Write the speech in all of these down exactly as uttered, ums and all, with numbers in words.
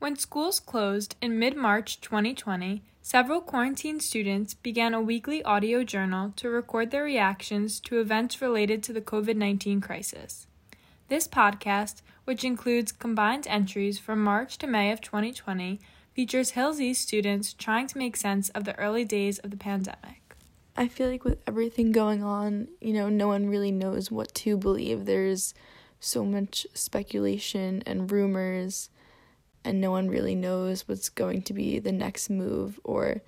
When schools closed in mid-March twenty twenty, several quarantined students began a weekly audio journal to record their reactions to events related to the covid nineteen crisis. This podcast, which includes combined entries from March to May of twenty twenty, features Hills East students trying to make sense of the early days of the pandemic. I feel like with everything going on, you know, no one really knows what to believe. There's so much speculation and rumors, and no one really knows what's going to be the next move or,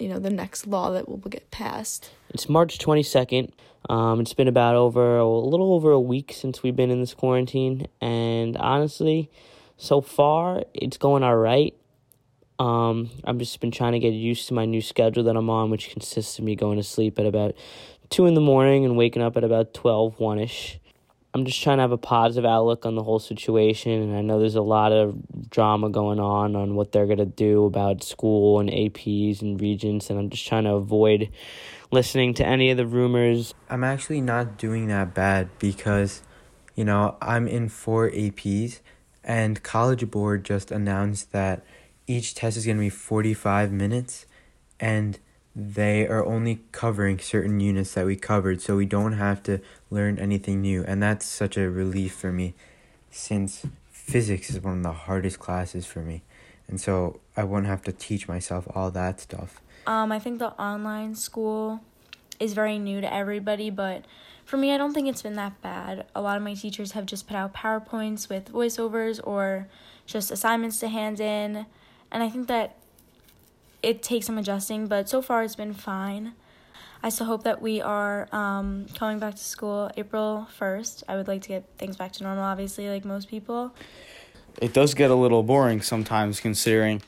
you know, the next law that will get passed. It's March twenty-second. Um, it's been about over a little over a week since we've been in this quarantine. And honestly, so far, it's going all right. Um, I've just been trying to get used to my new schedule that I'm on, which consists of me going to sleep at about two in the morning and waking up at about twelve, one-ish. I'm just trying to have a positive outlook on the whole situation, and I know there's a lot of drama going on on what they're going to do about school and A Ps and Regents, and I'm just trying to avoid listening to any of the rumors. I'm actually not doing that bad because, you know, I'm in four A Ps, and College Board just announced that each test is going to be forty-five minutes, and they are only covering certain units that we covered, so we don't have to learn anything new. And that's such a relief for me, since physics is one of the hardest classes for me. And so I won't have to teach myself all that stuff. Um, I think the online school is very new to everybody, but for me, I don't think it's been that bad. A lot of my teachers have just put out PowerPoints with voiceovers or just assignments to hand in. And I think that it takes some adjusting, but so far it's been fine. I still hope that we are um, coming back to school April first. I would like to get things back to normal, obviously, like most people. It does get a little boring sometimes, considering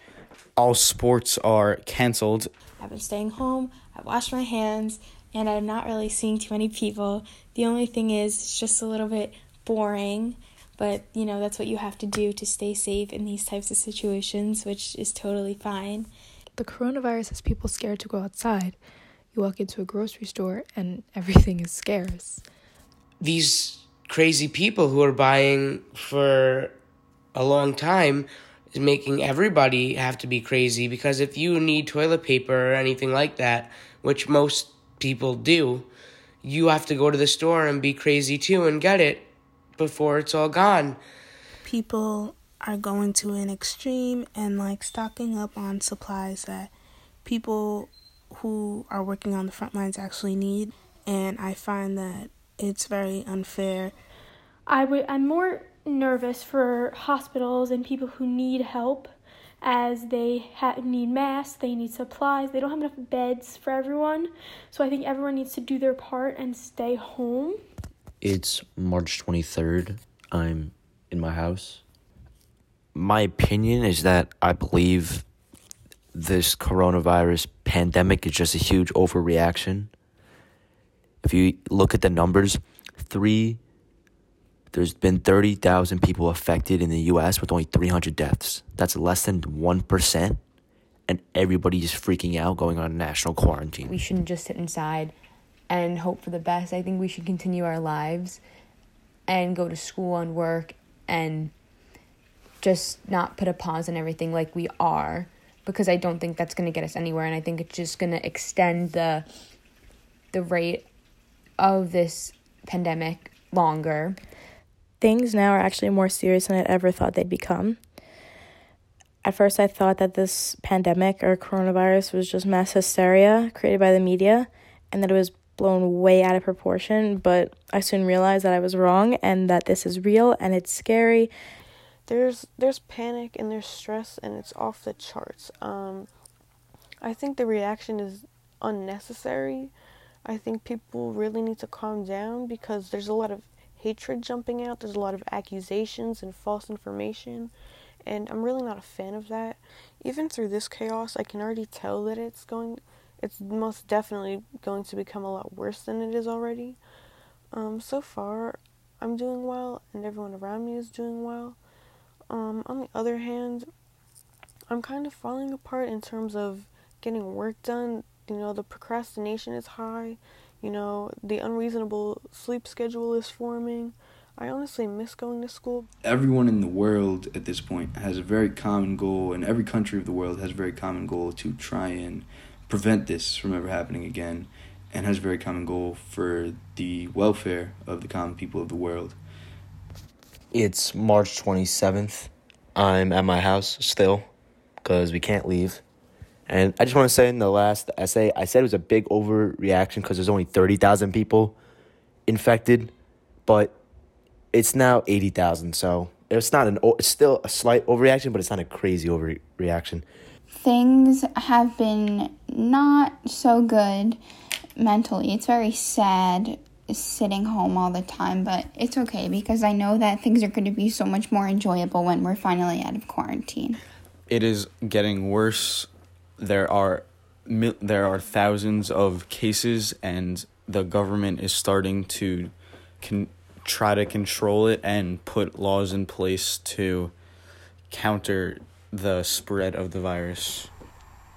all sports are canceled. I've been staying home, I've washed my hands, and I'm not really seeing too many people. The only thing is it's just a little bit boring, but, you know, that's what you have to do to stay safe in these types of situations, which is totally fine. The coronavirus has people scared to go outside. You walk into a grocery store and everything is scarce. These crazy people who are buying for a long time is making everybody have to be crazy, because if you need toilet paper or anything like that, which most people do, you have to go to the store and be crazy too and get it before it's all gone. People are going to an extreme and like stocking up on supplies that people who are working on the front lines actually need, and I find that it's very unfair. I w- I'm more nervous for hospitals and people who need help, as they ha- need masks, they need supplies, they don't have enough beds for everyone, so I think everyone needs to do their part and stay home. It's March twenty-third. I'm in my house. My opinion is that I believe this coronavirus pandemic is just a huge overreaction. If you look at the numbers, three, there's been thirty thousand people affected in the U S with only three hundred deaths. That's less than one percent, and everybody is freaking out, going on a national quarantine. We shouldn't just sit inside and hope for the best. I think we should continue our lives and go to school and work and just not put a pause on everything like we are, because I don't think that's going to get us anywhere, and I think it's just going to extend the the rate of this pandemic longer. Things now are actually more serious than I ever thought they'd become. At first, I thought that this pandemic or coronavirus was just mass hysteria created by the media and that it was blown way out of proportion, but I soon realized that I was wrong and that this is real and it's scary. There's there's panic and there's stress, and it's off the charts. Um, I think the reaction is unnecessary. I think people really need to calm down, because there's a lot of hatred jumping out. There's a lot of accusations and false information, and I'm really not a fan of that. Even through this chaos, I can already tell that it's going, it's most definitely going to become a lot worse than it is already. Um, so far, I'm doing well, and everyone around me is doing well. Um, on the other hand, I'm kind of falling apart in terms of getting work done. You know, the procrastination is high. You know, the unreasonable sleep schedule is forming. I honestly miss going to school. Everyone in the world at this point has a very common goal, and every country of the world has a very common goal to try and prevent this from ever happening again, and has a very common goal for the welfare of the common people of the world. It's March twenty-seventh. I'm at my house still because we can't leave. And I just want to say in the last essay, I said it was a big overreaction because there's only thirty thousand people infected, but it's now eighty thousand, so it's not an it's still a slight overreaction, but it's not a crazy overreaction. Things have been not so good mentally. It's very sad sitting home all the time, but it's okay because I know that things are going to be so much more enjoyable when we're finally out of quarantine. It is getting worse. There are there are thousands of cases, and the government is starting to con- try to control it and put laws in place to counter the spread of the virus.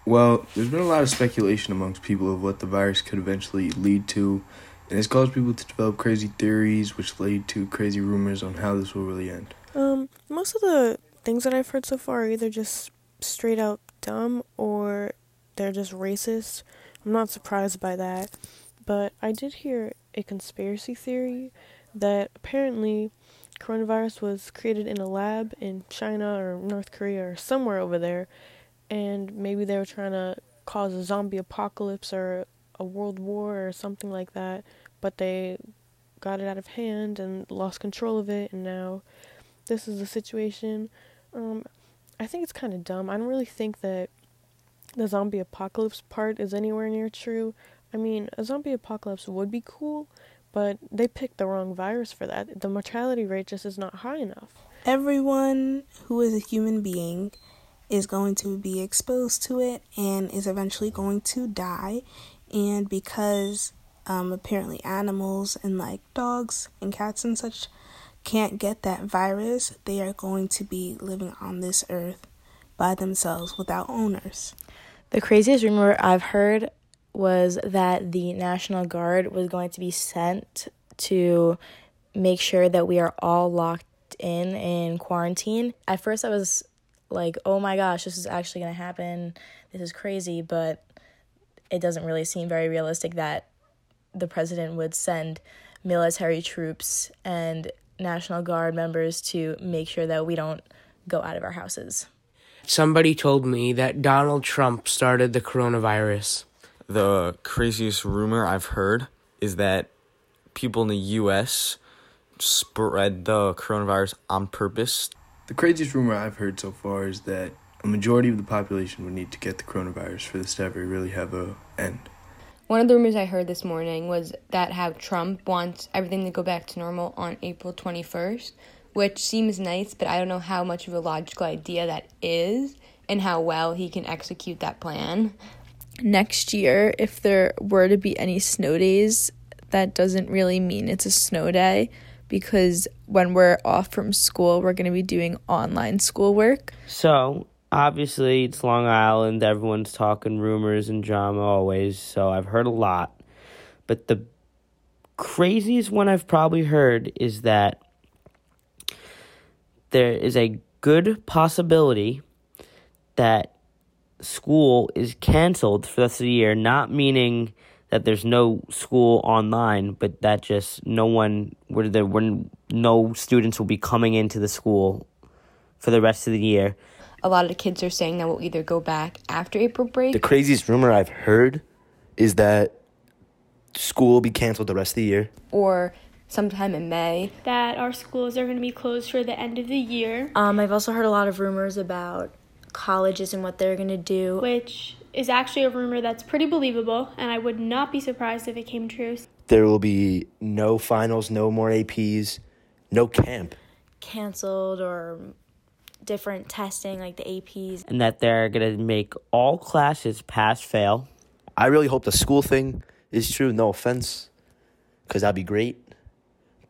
Well, there's been a lot of speculation amongst people of what the virus could eventually lead to, and it's caused people to develop crazy theories, which lead to crazy rumors on how this will really end. Um, most of the things that I've heard so far are either just straight out dumb or they're just racist. I'm not surprised by that, but I did hear a conspiracy theory that apparently coronavirus was created in a lab in China or North Korea or somewhere over there, and maybe they were trying to cause a zombie apocalypse or a world war or something like that, but they got it out of hand and lost control of it, and now this is the situation. Um, I think it's kind of dumb. I don't really think that the zombie apocalypse part is anywhere near true. I mean, a zombie apocalypse would be cool, but they picked the wrong virus for that. The mortality rate just is not high enough. Everyone who is a human being is going to be exposed to it and is eventually going to die. And because um, apparently animals and like dogs and cats and such can't get that virus, they are going to be living on this earth by themselves without owners. The craziest rumor I've heard was that the National Guard was going to be sent to make sure that we are all locked in in quarantine. At first I was like, oh my gosh, this is actually going to happen. This is crazy, but it doesn't really seem very realistic that the president would send military troops and National Guard members to make sure that we don't go out of our houses. Somebody told me that Donald Trump started the coronavirus. The craziest rumor I've heard is that people in the U S spread the coronavirus on purpose. The craziest rumor I've heard so far is that a majority of the population would need to get the coronavirus for this to ever really have an end. One of the rumors I heard this morning was that how Trump wants everything to go back to normal on April twenty-first, which seems nice, but I don't know how much of a logical idea that is and how well he can execute that plan. Next year, if there were to be any snow days, that doesn't really mean it's a snow day, because when we're off from school, we're going to be doing online schoolwork. So, obviously, it's Long Island. Everyone's talking rumors and drama always, so I've heard a lot. But the craziest one I've probably heard is that there is a good possibility that school is canceled for the rest of the year, not meaning that there's no school online, but that just no one, where there were no students will be coming into the school for the rest of the year. A lot of the kids are saying that we'll either go back after April break. The craziest rumor I've heard is that school will be canceled the rest of the year, or sometime in May, that our schools are going to be closed for the end of the year. Um, I've also heard a lot of rumors about colleges and what they're going to do, which is actually a rumor that's pretty believable, and I would not be surprised if it came true. There will be no finals, no more A Ps, no camp. Canceled or different testing like the A Ps. And that they're going to make all classes pass-fail. I really hope the school thing is true, no offense, because that'd be great.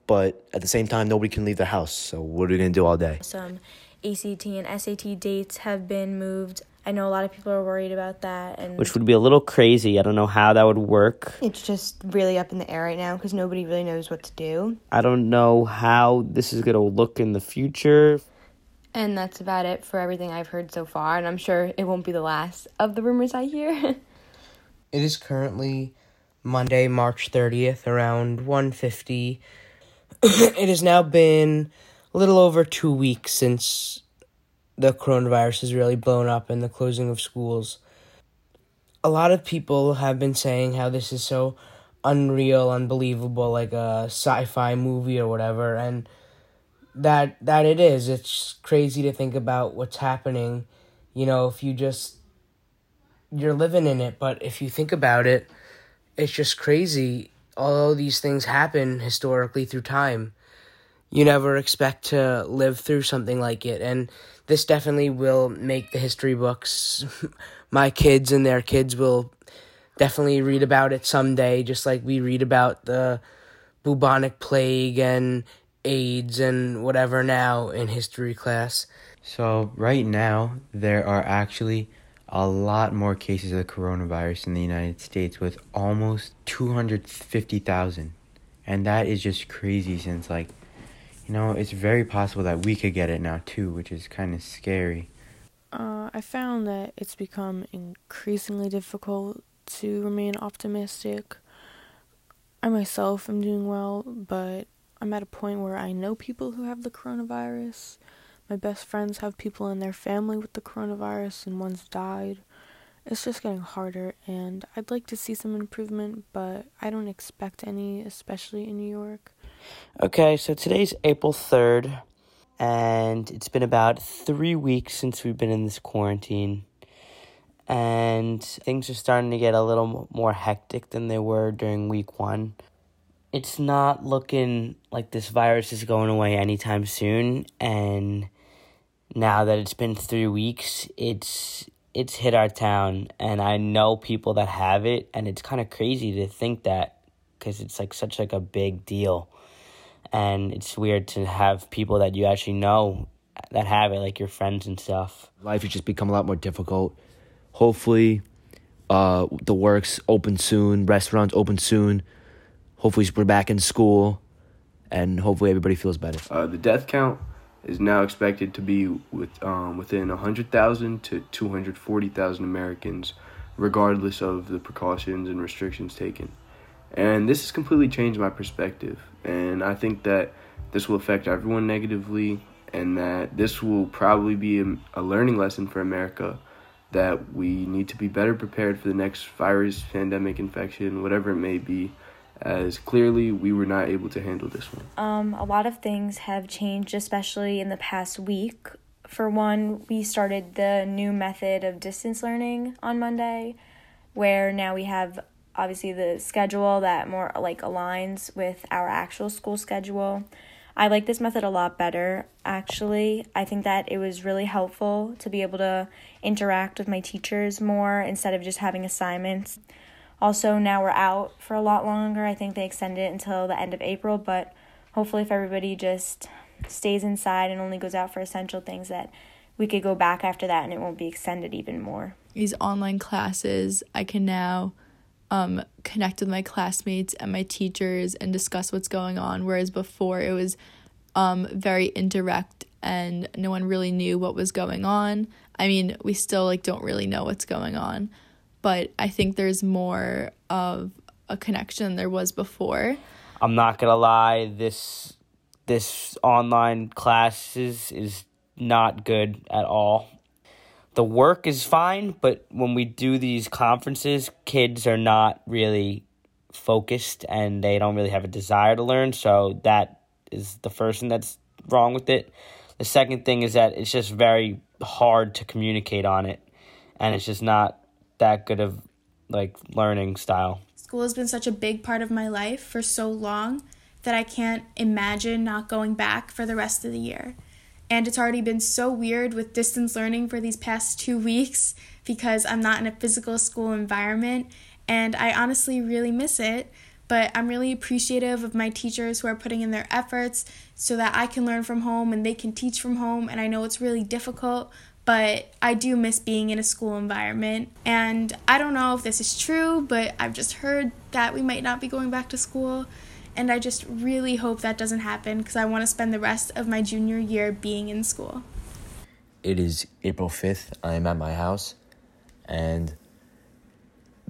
But at the same time, nobody can leave the house, so what are we going to do all day? Some A C T and S A T dates have been moved. I know a lot of people are worried about that. And which would be a little crazy. I don't know how that would work. It's just really up in the air right now because nobody really knows what to do. I don't know how this is going to look in the future. And that's about it for everything I've heard so far. And I'm sure it won't be the last of the rumors I hear. It is currently Monday, March thirtieth, around one fifty. It has now been a little over two weeks since the coronavirus has really blown up and the closing of schools. A lot of people have been saying how this is so unreal, unbelievable, like a sci-fi movie or whatever, and that that it is. It's crazy to think about what's happening, you know, if you just, you're living in it, but if you think about it, it's just crazy. All these things happen historically through time. You never expect to live through something like it, and this definitely will make the history books. My kids and their kids will definitely read about it someday, just like we read about the bubonic plague and AIDS and whatever now in history class. So right now, there are actually a lot more cases of coronavirus in the United States, with almost two hundred fifty thousand. And that is just crazy since, like, you know, it's very possible that we could get it now, too, which is kind of scary. Uh, I found that it's become increasingly difficult to remain optimistic. I myself am doing well, but I'm at a point where I know people who have the coronavirus. My best friends have people in their family with the coronavirus, and one's died. It's just getting harder, and I'd like to see some improvement, but I don't expect any, especially in New York. Okay, so today's April third, and it's been about three weeks since we've been in this quarantine, and things are starting to get a little more hectic than they were during week one. It's not looking like this virus is going away anytime soon, and now that it's been three weeks, it's it's hit our town, and I know people that have it, and it's kind of crazy to think that, because it's like such like a big deal. And it's weird to have people that you actually know that have it, like your friends and stuff. Life has just become a lot more difficult. Hopefully, uh, the works open soon, restaurants open soon. Hopefully, we're back in school, and hopefully everybody feels better. Uh, the death count is now expected to be with um, within one hundred thousand to two hundred forty thousand Americans, regardless of the precautions and restrictions taken. And this has completely changed my perspective. And I think that this will affect everyone negatively, and that this will probably be a, a learning lesson for America, that we need to be better prepared for the next virus, pandemic, infection, whatever it may be, as clearly we were not able to handle this one. Um, a lot of things have changed, especially in the past week. For one, we started the new method of distance learning on Monday, where now we have obviously the schedule that more like aligns with our actual school schedule. I like this method a lot better, actually. I think that it was really helpful to be able to interact with my teachers more instead of just having assignments. Also, now we're out for a lot longer. I think they extended it until the end of April, but hopefully if everybody just stays inside and only goes out for essential things, that we could go back after that and it won't be extended even more. These online classes, I can now Um, connect with my classmates and my teachers and discuss what's going on, whereas before it was um, very indirect and no one really knew what was going on. I mean, we still like don't really know what's going on, but I think there's more of a connection than there was before. I'm not gonna lie, this this online classes is not good at all. The work is fine, but when we do these conferences, kids are not really focused and they don't really have a desire to learn. So that is the first thing that's wrong with it. The second thing is that it's just very hard to communicate on it, and it's just not that good of like learning style. School has been such a big part of my life for so long that I can't imagine not going back for the rest of the year. And it's already been so weird with distance learning for these past two weeks because I'm not in a physical school environment, and I honestly really miss it, but I'm really appreciative of my teachers who are putting in their efforts so that I can learn from home and they can teach from home, and I know it's really difficult, but I do miss being in a school environment. And I don't know if this is true, but I've just heard that we might not be going back to school. And I just really hope that doesn't happen because I want to spend the rest of my junior year being in school. It is April fifth. I am at my house. And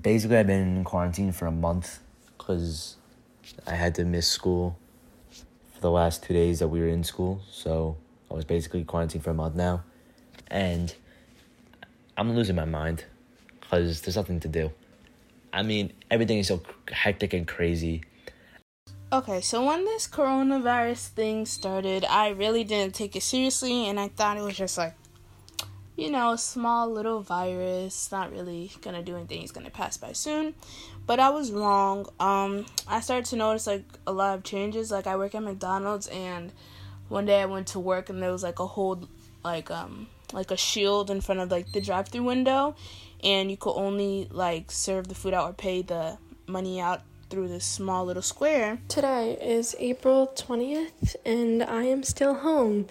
basically I've been in quarantine for a month because I had to miss school for the last two days that we were in school. So I was basically quarantined for a month now. And I'm losing my mind because there's nothing to do. I mean, everything is so hectic and crazy. Okay, so when this coronavirus thing started, I really didn't take it seriously, and I thought it was just like, you know, a small little virus, not really gonna do anything, it's gonna pass by soon. But I was wrong. Um, I started to notice like a lot of changes. Like I work at McDonald's, and one day I went to work, and there was like a whole like um like a shield in front of like the drive-thru window, and you could only like serve the food out or pay the money out through this small little square. Today is April twentieth, and I am still home.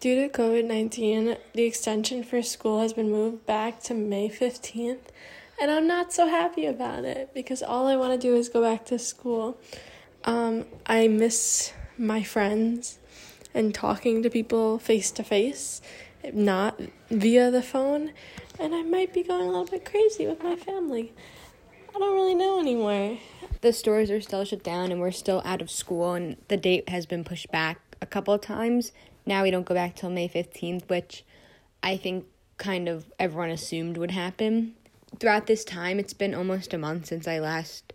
Due to covid nineteen, the extension for school has been moved back to May fifteenth, and I'm not so happy about it because all I want to do is go back to school. Um, I miss my friends and talking to people face-to-face, not via the phone, and I might be going a little bit crazy with my family. I don't really know anymore. The stores are still shut down and we're still out of school, and the date has been pushed back a couple of times. Now we don't go back till May fifteenth, which I think kind of everyone assumed would happen. Throughout this time, it's been almost a month since I last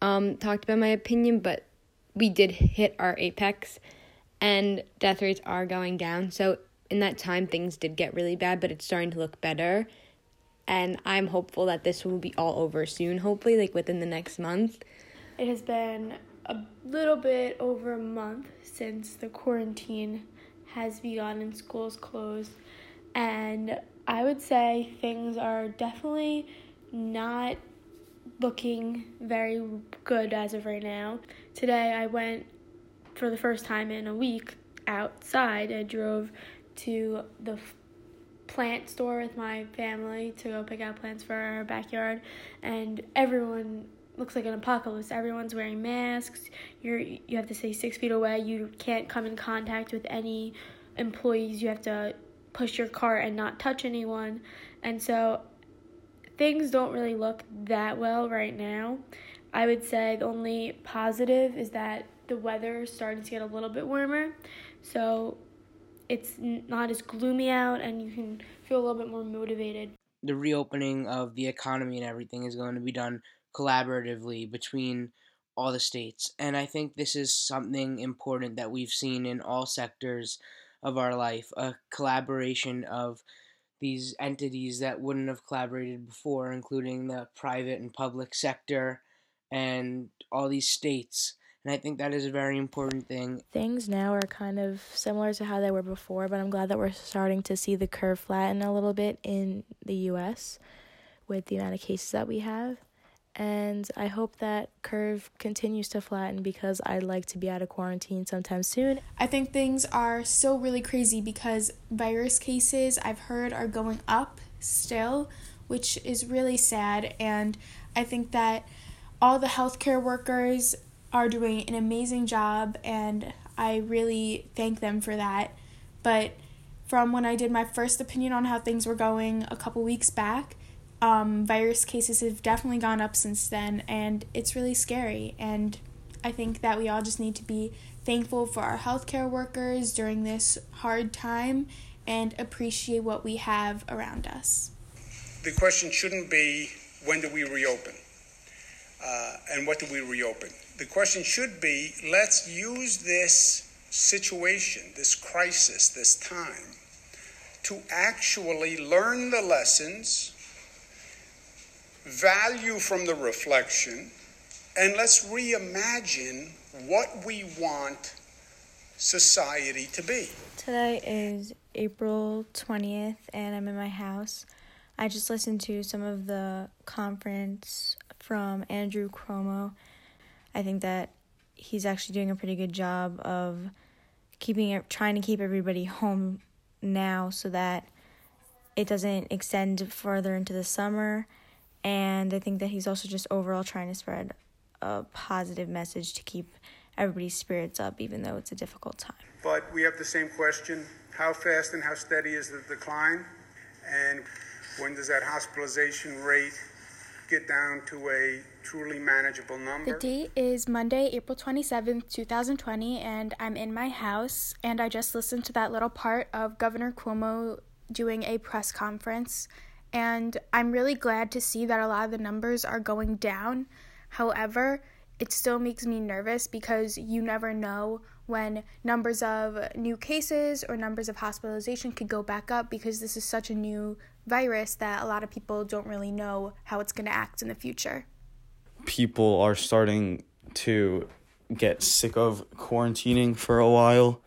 um, talked about my opinion, but we did hit our apex and death rates are going down. So in that time, things did get really bad, but it's starting to look better. And I'm hopeful that this will be all over soon, hopefully, like within the next month. It has been a little bit over a month since the quarantine has begun and schools closed. And I would say things are definitely not looking very good as of right now. Today I went for the first time in a week outside. I drove to the plant store with my family to go pick out plants for our backyard, and everyone looks like an apocalypse. Everyone's wearing masks. You're you have to stay six feet away. You can't come in contact with any employees. You have to push your cart and not touch anyone. And so things don't really look that well right now. I would say the only positive is that the weather is starting to get a little bit warmer. So it's not as gloomy out, and you can feel a little bit more motivated. The reopening of the economy and everything is going to be done collaboratively between all the states. And I think this is something important that we've seen in all sectors of our life, a collaboration of these entities that wouldn't have collaborated before, including the private and public sector and all these states. And I think that is a very important thing. Things now are kind of similar to how they were before, but I'm glad that we're starting to see the curve flatten a little bit in the U S with the amount of cases that we have. And I hope that curve continues to flatten because I'd like to be out of quarantine sometime soon. I think things are still really crazy because virus cases, I've heard, are going up still, which is really sad. And I think that all the healthcare workers are doing an amazing job, and I really thank them for that. But from when I did my first opinion on how things were going a couple weeks back, um, virus cases have definitely gone up since then, and it's really scary. And I think that we all just need to be thankful for our healthcare workers during this hard time and appreciate what we have around us. The question shouldn't be, when do we reopen? Uh, and what do we reopen? The question should be, let's use this situation, this crisis, this time, to actually learn the lessons, value from the reflection, and let's reimagine what we want society to be. Today is April twentieth, and I'm in my house. I just listened to some of the conference from Andrew Cuomo. I think that he's actually doing a pretty good job of keeping it, trying to keep everybody home now so that it doesn't extend further into the summer. And I think that he's also just overall trying to spread a positive message to keep everybody's spirits up, even though it's a difficult time. But we have the same question: how fast and how steady is the decline? And when does that hospitalization rate get down to a truly manageable number? The date is Monday, April twenty-seventh, twenty twenty, and I'm in my house, and I just listened to that little part of Governor Cuomo doing a press conference, and I'm really glad to see that a lot of the numbers are going down. However, it still makes me nervous because you never know when numbers of new cases or numbers of hospitalization could go back up, because this is such a new virus that a lot of people don't really know how it's going to act in the future. People are starting to get sick of quarantining for a while.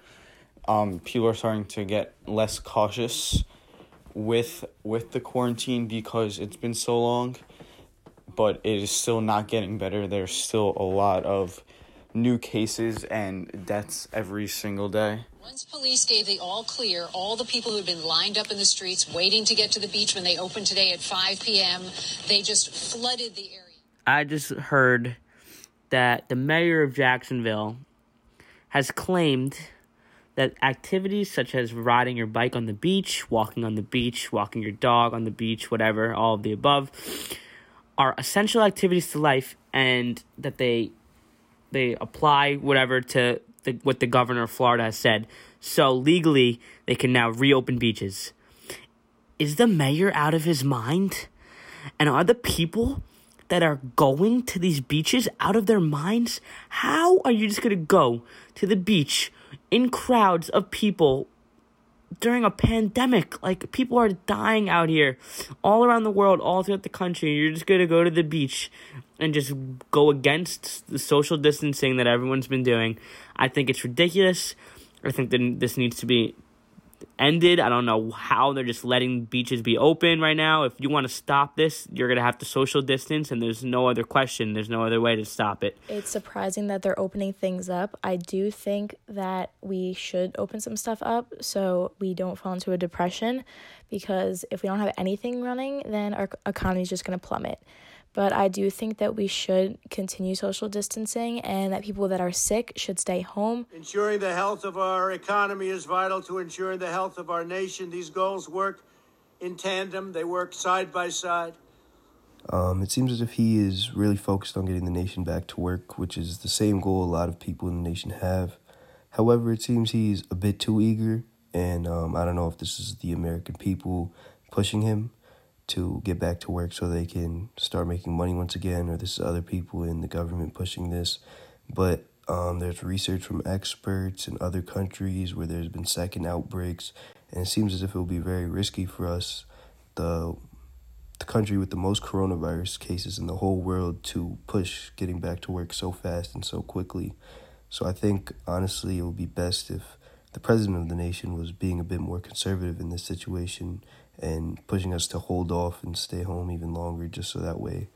Um, people are starting to get less cautious with with the quarantine because it's been so long, but it is still not getting better. There's still a lot of new cases and deaths every single day. Once police gave the all clear, all the people who had been lined up in the streets waiting to get to the beach when they opened today at five p.m., they just flooded the area. I just heard that the mayor of Jacksonville has claimed that activities such as riding your bike on the beach, walking on the beach, walking your dog on the beach, whatever, all of the above, are essential activities to life, and that they they apply whatever to the, what the governor of Florida has said. So legally, they can now reopen beaches. Is the mayor out of his mind? And are the people that are going to these beaches out of their minds? How are you just going to go to the beach in crowds of people during a pandemic? Like, people are dying out here all around the world, all throughout the country. You're just going to go to the beach and just go against the social distancing that everyone's been doing. I think it's ridiculous. I think that this needs to be ended. I don't know how they're just letting beaches be open right now. If you want to stop this, you're going to have to social distance, and there's no other question. There's no other way to stop it. It's surprising that they're opening things up. I do think that we should open some stuff up so we don't fall into a depression, because if we don't have anything running, then our economy is just going to plummet. But I do think that we should continue social distancing and that people that are sick should stay home. Ensuring the health of our economy is vital to ensuring the health of our nation. These goals work in tandem. They work side by side. Um, it seems as if he is really focused on getting the nation back to work, which is the same goal a lot of people in the nation have. However, it seems he's a bit too eager, and um, I don't know if this is the American people pushing him to get back to work so they can start making money once again, or this is other people in the government pushing this. But um, there's research from experts in other countries where there's been second outbreaks, and it seems as if it will be very risky for us, the, the country with the most coronavirus cases in the whole world, to push getting back to work so fast and so quickly. So I think, honestly, it would be best if the president of the nation was being a bit more conservative in this situation and pushing us to hold off and stay home even longer, just so that way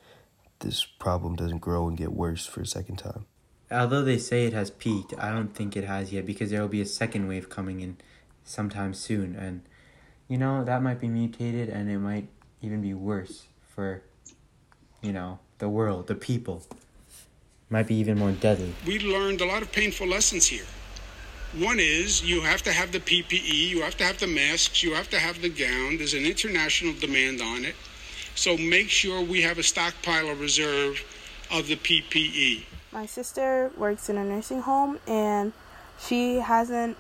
this problem doesn't grow and get worse for a second time. Although they say it has peaked, I don't think it has yet, because there will be a second wave coming in sometime soon. And, you know, that might be mutated, and it might even be worse for, you know, the world, the people. Might be even more deadly. We learned a lot of painful lessons here. One is you have to have the P P E, you have to have the masks, you have to have the gown. There's an international demand on it. So make sure we have a stockpile or reserve of the P P E. My sister works in a nursing home, and she hasn't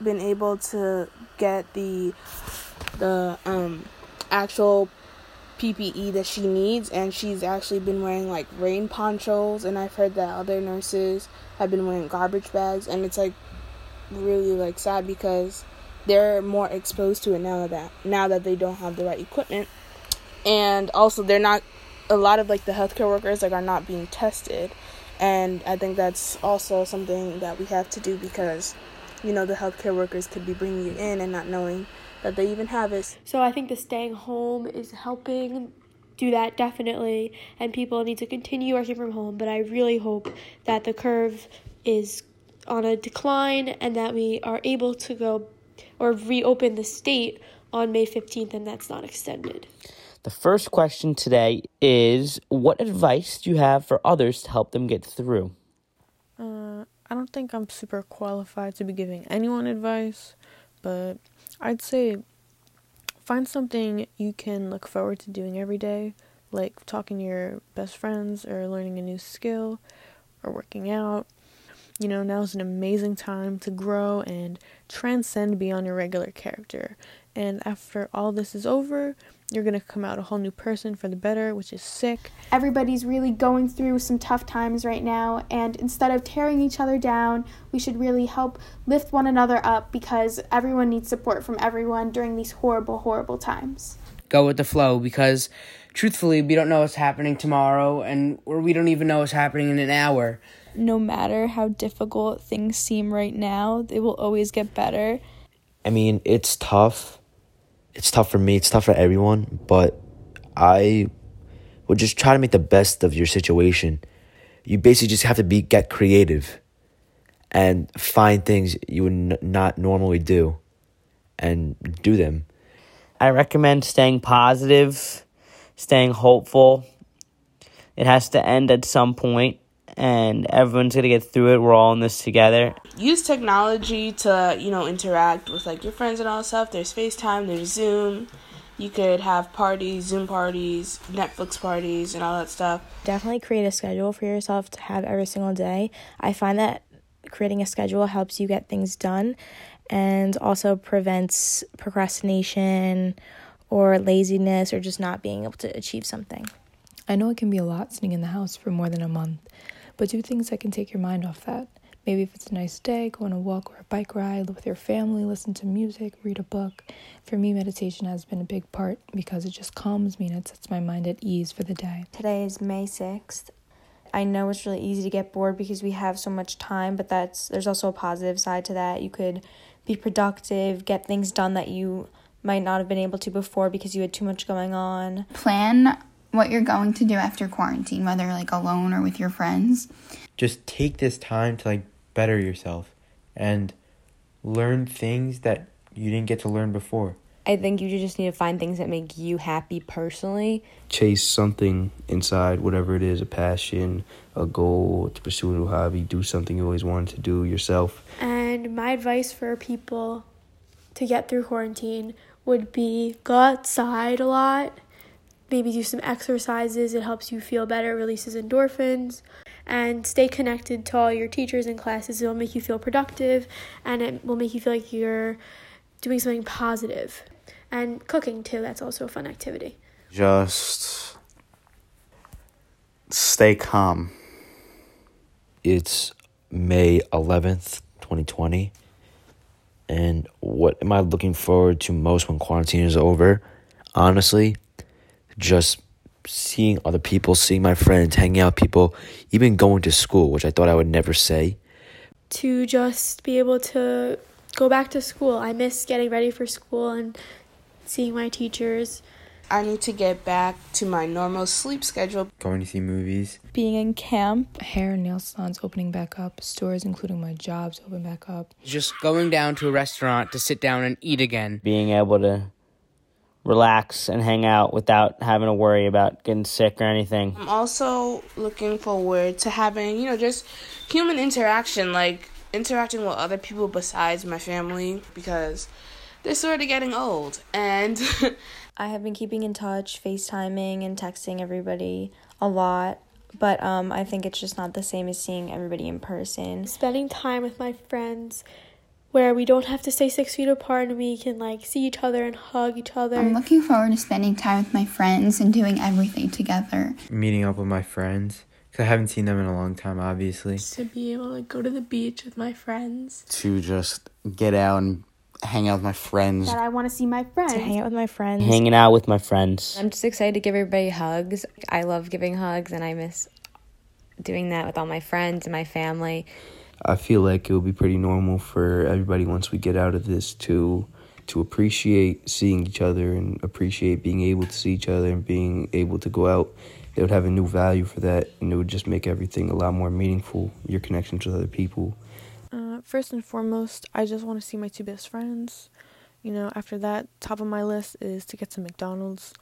been able to get the the um, actual P P E that she needs, and she's actually been wearing like rain ponchos, and I've heard that other nurses have been wearing garbage bags, and it's like really like sad because they're more exposed to it now that now that they don't have the right equipment, and also they're not, a lot of like the healthcare workers like are not being tested, and I think that's also something that we have to do, because you know the healthcare workers could be bringing you in and not knowing that they even have it. So I think the staying home is helping do that, definitely, and people need to continue working from home, but I really hope that the curve is on a decline and that we are able to go or reopen the state on May fifteenth, and that's not extended. The first question today is, what advice do you have for others to help them get through? Uh, I don't think I'm super qualified to be giving anyone advice, but I'd say find something you can look forward to doing every day, like talking to your best friends or learning a new skill or working out. You know, now's an amazing time to grow and transcend beyond your regular character. And after all this is over, you're going to come out a whole new person for the better, which is sick. Everybody's really going through some tough times right now, and instead of tearing each other down, we should really help lift one another up, because everyone needs support from everyone during these horrible, horrible times. Go with the flow, because truthfully, we don't know what's happening tomorrow, and or we don't even know what's happening in an hour. No matter how difficult things seem right now, they will always get better. I mean, it's tough. It's tough for me, it's tough for everyone, but I would just try to make the best of your situation. You basically just have to be get creative and find things you would n- not normally do and do them. I recommend staying positive, staying hopeful. It has to end at some point, and everyone's going to get through it. We're all in this together. Use technology to, you know, interact with, like, your friends and all stuff. There's FaceTime, there's Zoom. You could have parties, Zoom parties, Netflix parties, and all that stuff. Definitely create a schedule for yourself to have every single day. I find that creating a schedule helps you get things done and also prevents procrastination or laziness or just not being able to achieve something. I know it can be a lot sitting in the house for more than a month, but do things that can take your mind off that. Maybe if it's a nice day, go on a walk or a bike ride with your family, listen to music, read a book. For me, meditation has been a big part because it just calms me and it sets my mind at ease for the day. Today is May sixth. I know it's really easy to get bored because we have so much time, but that's there's also a positive side to that. You could be productive, get things done that you might not have been able to before because you had too much going on. Plan what you're going to do after quarantine, whether like alone or with your friends. Just take this time to like better yourself and learn things that you didn't get to learn before. I think you just need to find things that make you happy personally. Chase something inside, whatever it is, a passion, a goal, to pursue a new hobby, do something you always wanted to do yourself. And my advice for people to get through quarantine would be go outside a lot. Maybe do some exercises. It helps you feel better, releases endorphins, and stay connected to all your teachers and classes. It'll make you feel productive, and it will make you feel like you're doing something positive. And cooking, too, that's also a fun activity. Just stay calm. It's May eleventh, twenty twenty, and what am I looking forward to most when quarantine is over? Honestly, just seeing other people, seeing my friends, hanging out with people, even going to school, which I thought I would never say. To just be able to go back to school. I miss getting ready for school and seeing my teachers. I need to get back to my normal sleep schedule. Going to see movies. Being in camp. Hair and nail salons opening back up. Stores, including my jobs, open back up. Just going down to a restaurant to sit down and eat again. Being able to relax and hang out without having to worry about getting sick or anything. I'm also looking forward to having, you know, just human interaction, like interacting with other people besides my family, because they're sort of getting old. And I have been keeping in touch, FaceTiming and texting everybody a lot, but um, I think it's just not the same as seeing everybody in person. Spending time with my friends, where we don't have to stay six feet apart and we can, like, see each other and hug each other. I'm looking forward to spending time with my friends and doing everything together. Meeting up with my friends, because I haven't seen them in a long time, obviously. To be able to go to the beach with my friends. To just get out and hang out with my friends. That I want to see my friends. To hang out with my friends. Hanging out with my friends. I'm just excited to give everybody hugs. I love giving hugs, and I miss doing that with all my friends and my family. I feel like it will be pretty normal for everybody once we get out of this to to appreciate seeing each other and appreciate being able to see each other and being able to go out. It would have a new value for that, and it would just make everything a lot more meaningful, your connections with other people. Uh, first and foremost, I just want to see my two best friends You know, after that, top of my list is to get some McDonald's.